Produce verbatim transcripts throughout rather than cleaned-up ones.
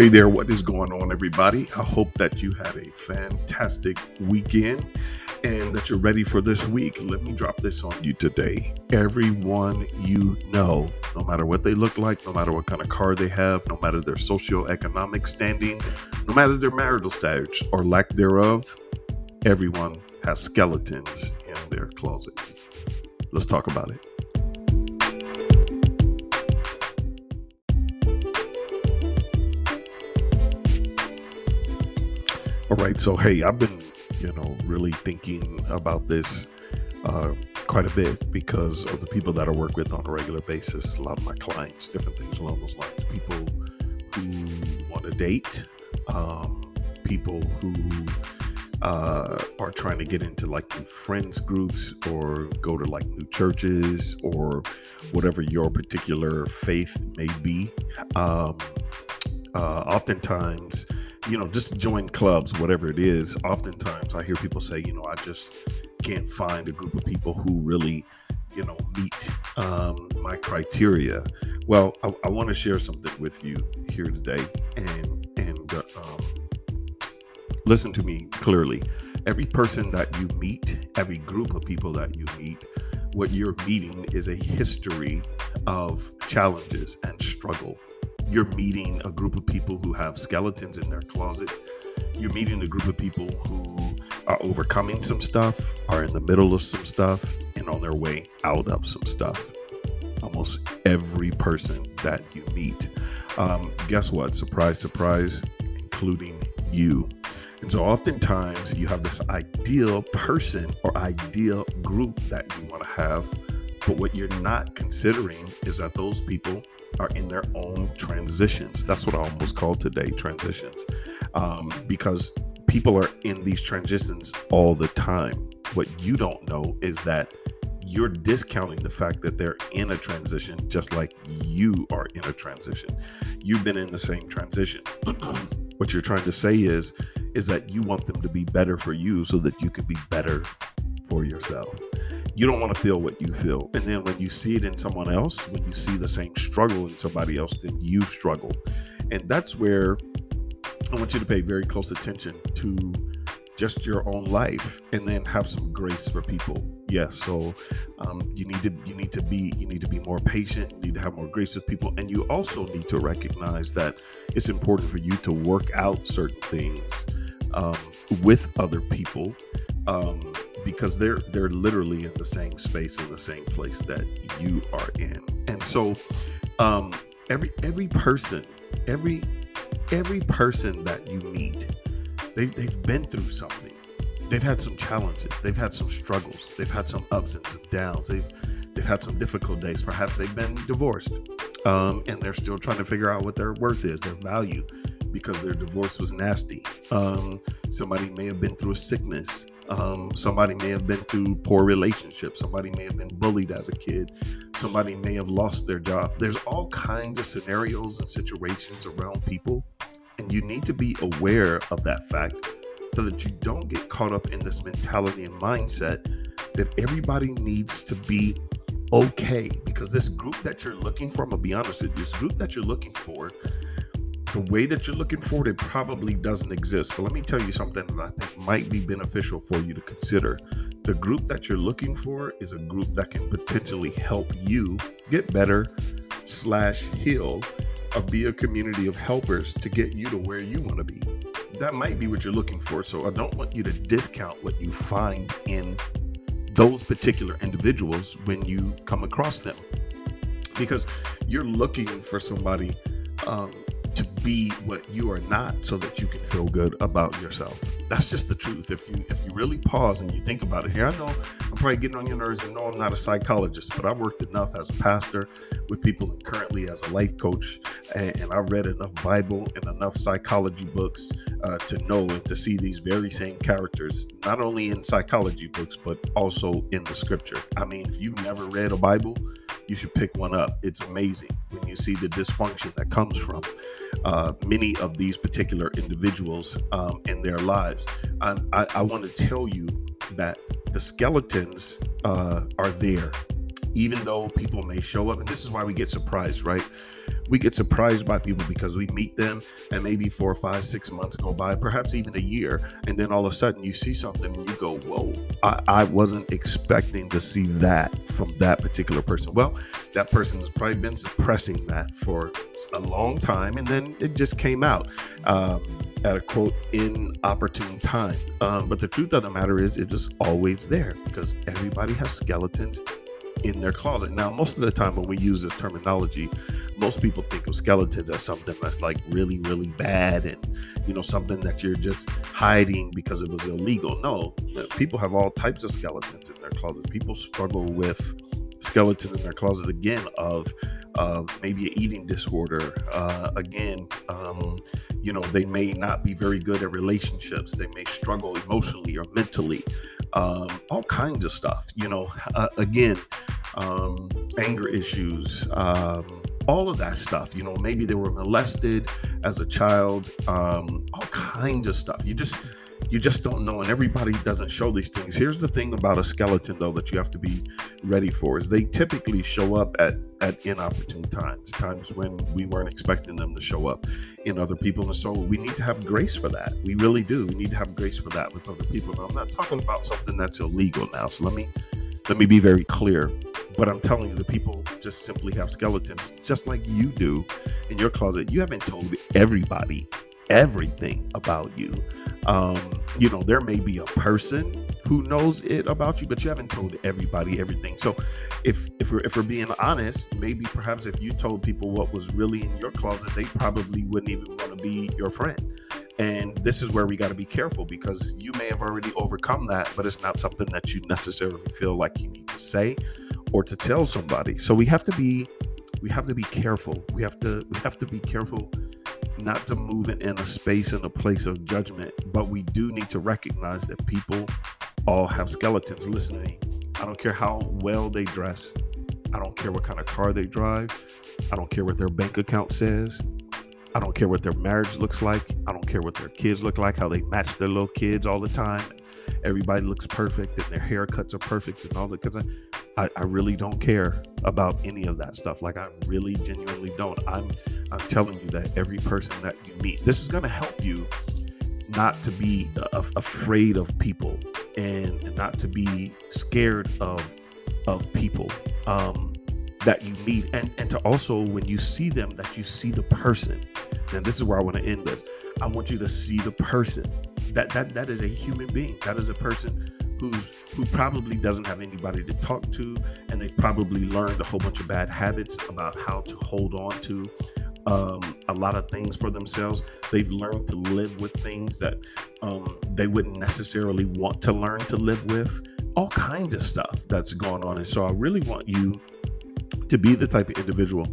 Hey there, what is going on, everybody? I hope that you had a fantastic weekend and that you're ready for this week. Let me drop this on you today. Everyone you know, no matter what they look like, no matter what kind of car they have, no matter their socioeconomic standing, no matter their marital status or lack thereof, everyone has skeletons in their closets. Let's talk about it. All right, so hey, I've been, you know, really thinking about this uh, quite a bit because of the people that I work with on a regular basis, a lot of my clients, different things along those lines, people who want to date, um, people who uh, are trying to get into like new friends groups or go to like new churches or whatever your particular faith may be. Um, uh, oftentimes, you know, just join clubs, whatever it is. Oftentimes I hear people say, you know, I just can't find a group of people who really, you know, meet um, my criteria. Well, I, I want to share something with you here today and, and uh, um, listen to me clearly. Every person that you meet, every group of people that you meet, what you're meeting is a history of challenges and struggle. You're meeting a group of people who have skeletons in their closet. You're meeting a group of people who are overcoming some stuff, are in the middle of some stuff, and on their way out of some stuff. Almost every person that you meet. Um, guess what? Surprise, surprise, including you. And so oftentimes you have this ideal person or ideal group that you want to have. But what you're not considering is that those people are in their own transitions. That's what I almost call today, transitions. Um, because people are in these transitions all the time. What you don't know is that you're discounting the fact that they're in a transition just like you are in a transition. You've been in the same transition. What you're trying to say is, is that you want them to be better for you so that you can be better for yourself. You don't want to feel what you feel. And then when you see it in someone else, when you see the same struggle in somebody else, then you struggle. And that's where I want you to pay very close attention to just your own life and then have some grace for people. Yes. So um, you need to you need to be you need to be more patient. You need to have more grace with people. And you also need to recognize that it's important for you to work out certain things um, with other people. Um, because they're they're literally in the same space, in the same place that you are in. And so um, every every person, every every person that you meet, they, they've been through something. They've had some challenges. They've had some struggles. They've had some ups and some downs. They've they've had some difficult days. Perhaps they've been divorced um, and they're still trying to figure out what their worth is, their value, because their divorce was nasty. Um, somebody may have been through a sickness. Um, somebody may have been through poor relationships. Somebody may have been bullied as a kid. Somebody may have lost their job. There's all kinds of scenarios and situations around people. And you need to be aware of that fact so that you don't get caught up in this mentality and mindset that everybody needs to be okay. Because this group that you're looking for, I'm going to be honest with you, this group that you're looking for, the way that you're looking for it, it probably doesn't exist. But let me tell you something that I think might be beneficial for you to consider. The group that you're looking for is a group that can potentially help you get better slash heal or be a community of helpers to get you to where you want to be. That might be what you're looking for. So I don't want you to discount what you find in those particular individuals when you come across them, because you're looking for somebody, um, to be what you are not so that you can feel good about yourself. That's just the truth. If you if you really pause and you think about it here, I know I'm probably getting on your nerves and no, I'm not a psychologist, but I've worked enough as a pastor with people and currently as a life coach. And, and I've read enough Bible and enough psychology books uh, to know and to see these very same characters, not only in psychology books, but also in the scripture. I mean, if you've never read a Bible, you should pick one up. It's amazing when you see the dysfunction that comes from uh, many of these particular individuals um, in their lives. And I, I want to tell you that the skeletons uh, are there, even though people may show up. And this is why we get surprised, right? we get surprised by people because we meet them and maybe four, five, six months go by, perhaps even a year. And then all of a sudden you see something and you go, whoa, I, I wasn't expecting to see that from that particular person. Well, that person has probably been suppressing that for a long time. And then it just came out um, at a quote inopportune time. Um, but the truth of the matter is it's just always there because everybody has skeletons in their closet. Now, most of the time when we use this terminology, most people think of skeletons as something that's like really, really bad and, you know, something that you're just hiding because it was illegal. No, people have all types of skeletons in their closet. People struggle with skeletons in their closet, again, of uh, maybe an eating disorder. Uh, again, um, you know, they may not be very good at relationships. They may struggle emotionally or mentally, um, all kinds of stuff, you know, uh, again, um, anger issues, um, all of that stuff, you know, maybe they were molested as a child, um, all kinds of stuff. You just, You just don't know, and everybody doesn't show these things. Here's the thing about a skeleton, though, that you have to be ready for is they typically show up at, at inopportune times, times when we weren't expecting them to show up in other people. And so we need to have grace for that. We really do. We need to have grace for that with other people. Now, I'm not talking about something that's illegal now, so let me let me be very clear. But I'm telling you, the people just simply have skeletons, just like you do in your closet. You haven't told everybody everything about you. Um, you know, there may be a person who knows it about you, but you haven't told everybody everything. So if, if we're, if we're being honest, maybe perhaps if you told people what was really in your closet, they probably wouldn't even want to be your friend. And this is where we got to be careful because you may have already overcome that, but it's not something that you necessarily feel like you need to say or to tell somebody. So we have to be, we have to be careful. We have to, we have to be careful not to move it in a space and a place of judgment, but we do need to recognize that people all have skeletons. Listen to me. I don't care how well they dress. I don't care what kind of car they drive. I don't care what their bank account says. I don't care what their marriage looks like. I don't care what their kids look like, how they match their little kids all the time. Everybody looks perfect and their haircuts are perfect and all that. Because I, I really don't care about any of that stuff. Like I really genuinely don't. I'm I'm telling you that every person that you meet, this is going to help you not to be uh, afraid of people and not to be scared of of people um, that you meet. And, and to also, when you see them, that you see the person. And this is where I want to end this. I want you to see the person. That that that is a human being. That is a person who's who probably doesn't have anybody to talk to, and they've probably learned a whole bunch of bad habits about how to hold on to um, a lot of things for themselves. They've learned to live with things that um, they wouldn't necessarily want to learn to live with. All kinds of stuff that's going on, and so I really want you to be the type of individual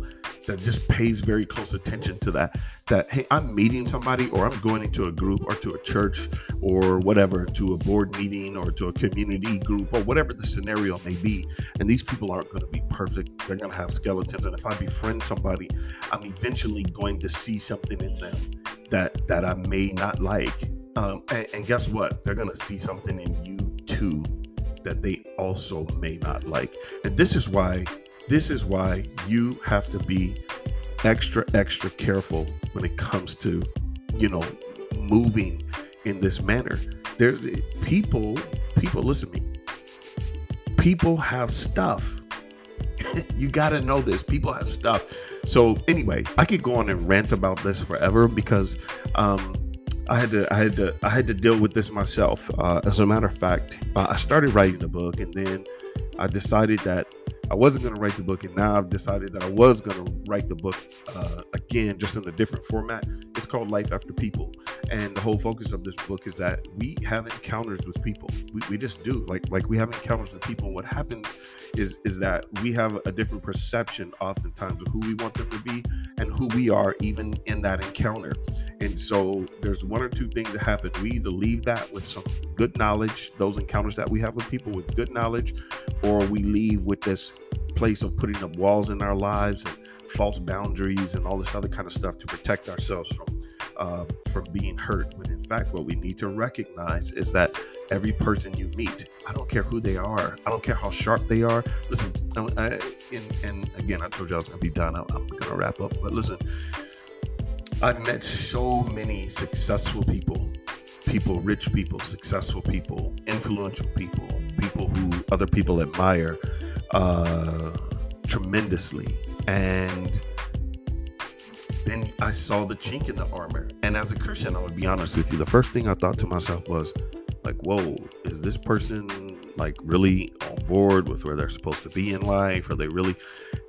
that just pays very close attention to that, that, hey, I'm meeting somebody or I'm going into a group or to a church or whatever, to a board meeting or to a community group or whatever the scenario may be. And these people aren't going to be perfect. They're going to have skeletons. And if I befriend somebody, I'm eventually going to see something in them that, that I may not like. Um, and, and guess what? They're going to see something in you too that they also may not like. And this is why This is why you have to be extra, extra careful when it comes to, you know, moving in this manner. There's people, people, listen to me. People have stuff. You got to know this. People have stuff. So anyway, I could go on and rant about this forever because, um, I had to, I had to, I had to deal with this myself. Uh, as a matter of fact, uh, I started writing the book and then I decided that I wasn't going to write the book, and now I've decided that I was going to write the book uh, again, just in a different format. It's called Life After People, and the whole focus of this book is that we have encounters with people. We, we just do, like like we have encounters with people. What happens is is that we have a different perception, oftentimes, of who we want them to be and who we are, even in that encounter. And so there's one or two things that happen. We either leave that with some good knowledge, those encounters that we have with people with good knowledge, or we leave with this place of putting up walls in our lives and false boundaries and all this other kind of stuff to protect ourselves from uh, from being hurt, when in fact what we need to recognize is that every person you meet, I don't care who they are, I don't care how sharp they are. Listen, I, and, and again, I told you I was going to be done. I'm going to wrap up, but listen, I've met so many successful people, people, rich people, successful people, influential people, people who other people admire uh, tremendously. And then I saw the chink in the armor. And as a Christian, I would be honest with you, the first thing I thought to myself was like, whoa, is this person like really on board with where they're supposed to be in life? Are they really?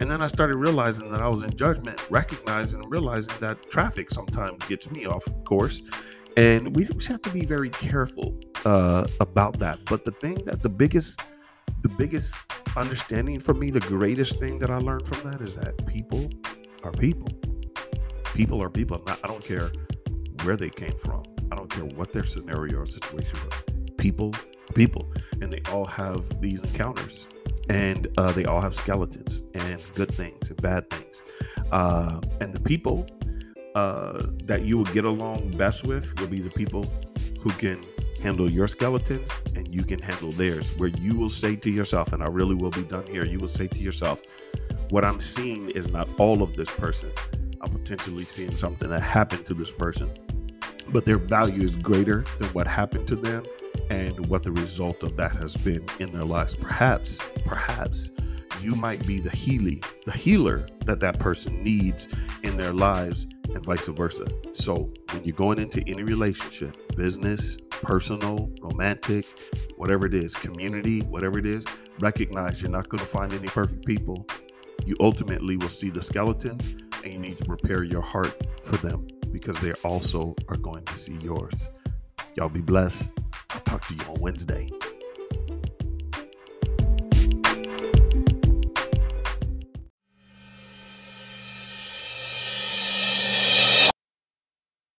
And then I started realizing that I was in judgment, recognizing and realizing that traffic sometimes gets me off course. And we just have to be very careful uh, about that. But the thing that the biggest, the biggest understanding for me, the greatest thing that I learned from that is that people are people. People are people. I don't care where they came from. I don't care what their scenario or situation was. People, people, and they all have these encounters, and uh, they all have skeletons and good things and bad things. Uh, and the people uh, that you will get along best with will be the people who can handle your skeletons and you can handle theirs. Where you will say to yourself, and I really will be done here, you will say to yourself, what I'm seeing is not all of this person. I'm potentially seeing something that happened to this person, but their value is greater than what happened to them and what the result of that has been in their lives. Perhaps, perhaps you might be the healy, the healer that that person needs in their lives, and vice versa. So when you're going into any relationship, business, personal, romantic, whatever it is, community, whatever it is, recognize you're not going to find any perfect people. You ultimately will see the skeletons, and you need to prepare your heart for them, because they also are going to see yours. Y'all be blessed. I'll talk to you on Wednesday.